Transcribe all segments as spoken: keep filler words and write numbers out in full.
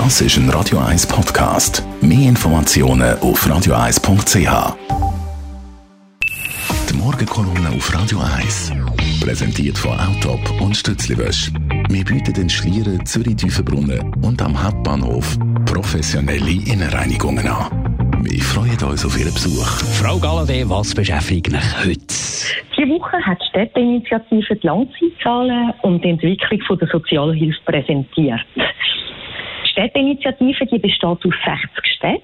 Das ist ein Radio eins Podcast. Mehr Informationen auf radio eins punkt c h. Die Morgenkolumne auf Radio eins. Präsentiert von Autop und Stützliwösch. Wir bieten den Schlieren, Zürich-Tiefenbrunnen und am Hauptbahnhof professionelle Innenreinigungen an. Wir freuen uns auf Ihren Besuch. Frau Gallade, was beschäftigt mich heute? Diese Woche hat die Städteinitiative die Langzeitzahlen und die Entwicklung der Sozialhilfe präsentiert. Die Städteinitiative die besteht aus sechzig Städten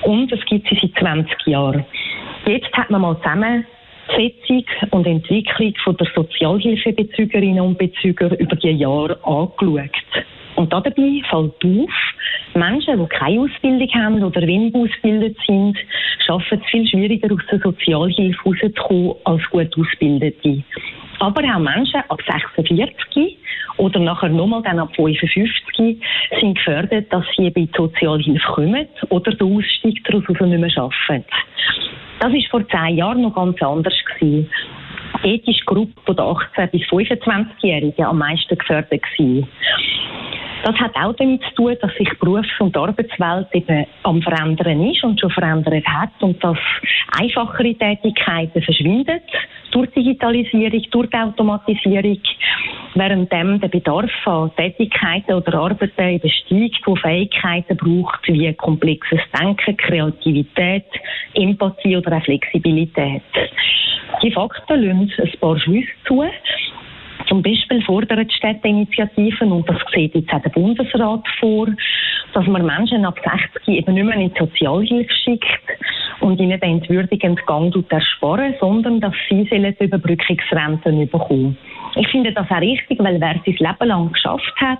und es gibt sie seit zwanzig Jahren. Jetzt hat man mal zusammen Setzung und Entwicklung der Sozialhilfebezügerinnen und Bezüger über die Jahre angeschaut. Und dabei fällt auf, Menschen, die keine Ausbildung haben oder wenig ausgebildet sind, schaffen es viel schwieriger, aus der Sozialhilfe rauszukommen als gut Ausgebildete. Aber auch Menschen ab sechsundvierzig oder nachher nochmal dann ab fünfundfünfzig sind gefördert, dass sie eben in die Sozialhilfe kommen oder den Ausstieg daraus nicht mehr schaffen. Das war vor zehn Jahren noch ganz anders gewesen. Dort war die Gruppe der achtzehn bis fünfundzwanzigjährigen am meisten gefördert gewesen. Das hat auch damit zu tun, dass sich die Berufs- und Arbeitswelt eben am Verändern ist und schon verändert hat und dass einfachere Tätigkeiten verschwinden durch Digitalisierung, durch Automatisierung, während der Bedarf an Tätigkeiten oder Arbeiten eben steigt, die Fähigkeiten braucht, wie komplexes Denken, Kreativität, Empathie oder auch Flexibilität. Die Fakten lassen ein paar Schlüsse zu. Zum Beispiel fordern die Städteinitiativen, und das sieht jetzt auch der Bundesrat vor, dass man Menschen ab sechzig eben nicht mehr in die Sozialhilfe schickt und ihnen den entwürdigenden Gang ersparen, sondern dass sie Überbrückungsrenten bekommen. Ich finde das auch richtig, weil wer sein Leben lang geschafft hat,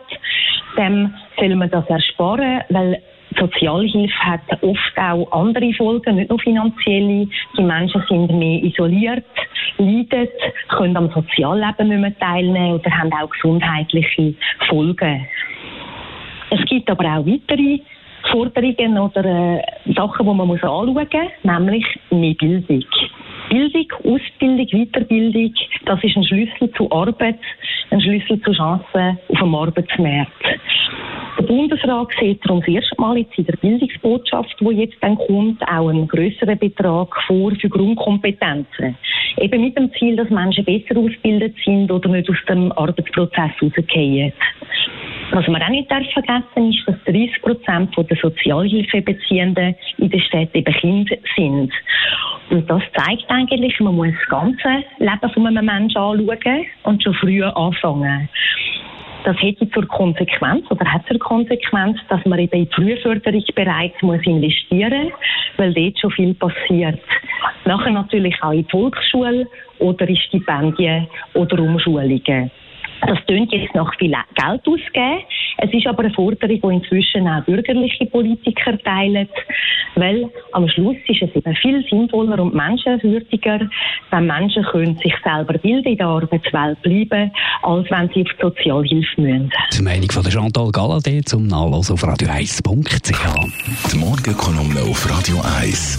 dem soll man das ersparen, weil Sozialhilfe hat oft auch andere Folgen, nicht nur finanzielle. Die Menschen sind mehr isoliert, leiden, können am Sozialleben nicht mehr teilnehmen oder haben auch gesundheitliche Folgen. Es gibt aber auch weitere Forderungen oder äh, Sachen, die man muss anschauen muss, nämlich mehr Bildung. Bildung, Ausbildung, Weiterbildung, das ist ein Schlüssel zu Arbeit, ein Schlüssel zu Chancen auf dem Arbeitsmarkt. Der Bundesrat sieht darum das erste Mal jetzt in der Bildungsbotschaft, die jetzt dann kommt, auch einen grösseren Betrag vor für Grundkompetenzen. Eben mit dem Ziel, dass Menschen besser ausgebildet sind oder nicht aus dem Arbeitsprozess rausgehen. Was man auch nicht vergessen darf, ist, dass dreißig Prozent der Sozialhilfebeziehenden in den Städten eben Kinder sind. Und das zeigt eigentlich, man muss das ganze Leben von einem Menschen anschauen und schon früh anfangen. Das hätte zur Konsequenz, oder hat zur Konsequenz, dass man eben in die Frühförderung bereits muss investieren muss, weil dort schon viel passiert. Nachher natürlich auch in die Volksschule oder in Stipendien oder Umschulungen. Das tönt jetzt nach viel Geld ausgeben. Es ist aber eine Forderung, die inzwischen auch bürgerliche Politiker teilen, weil am Schluss ist es eben viel sinnvoller und menschenwürdiger, wenn Menschen können sich selber bilden, in der Arbeitswelt bleiben, als wenn sie auf die Sozialhilfe müssen. Die Meinung von Chantal Gallade zum Nachlass auf radio eins punkt c h. Die Morgenkolumne auf Radio eins.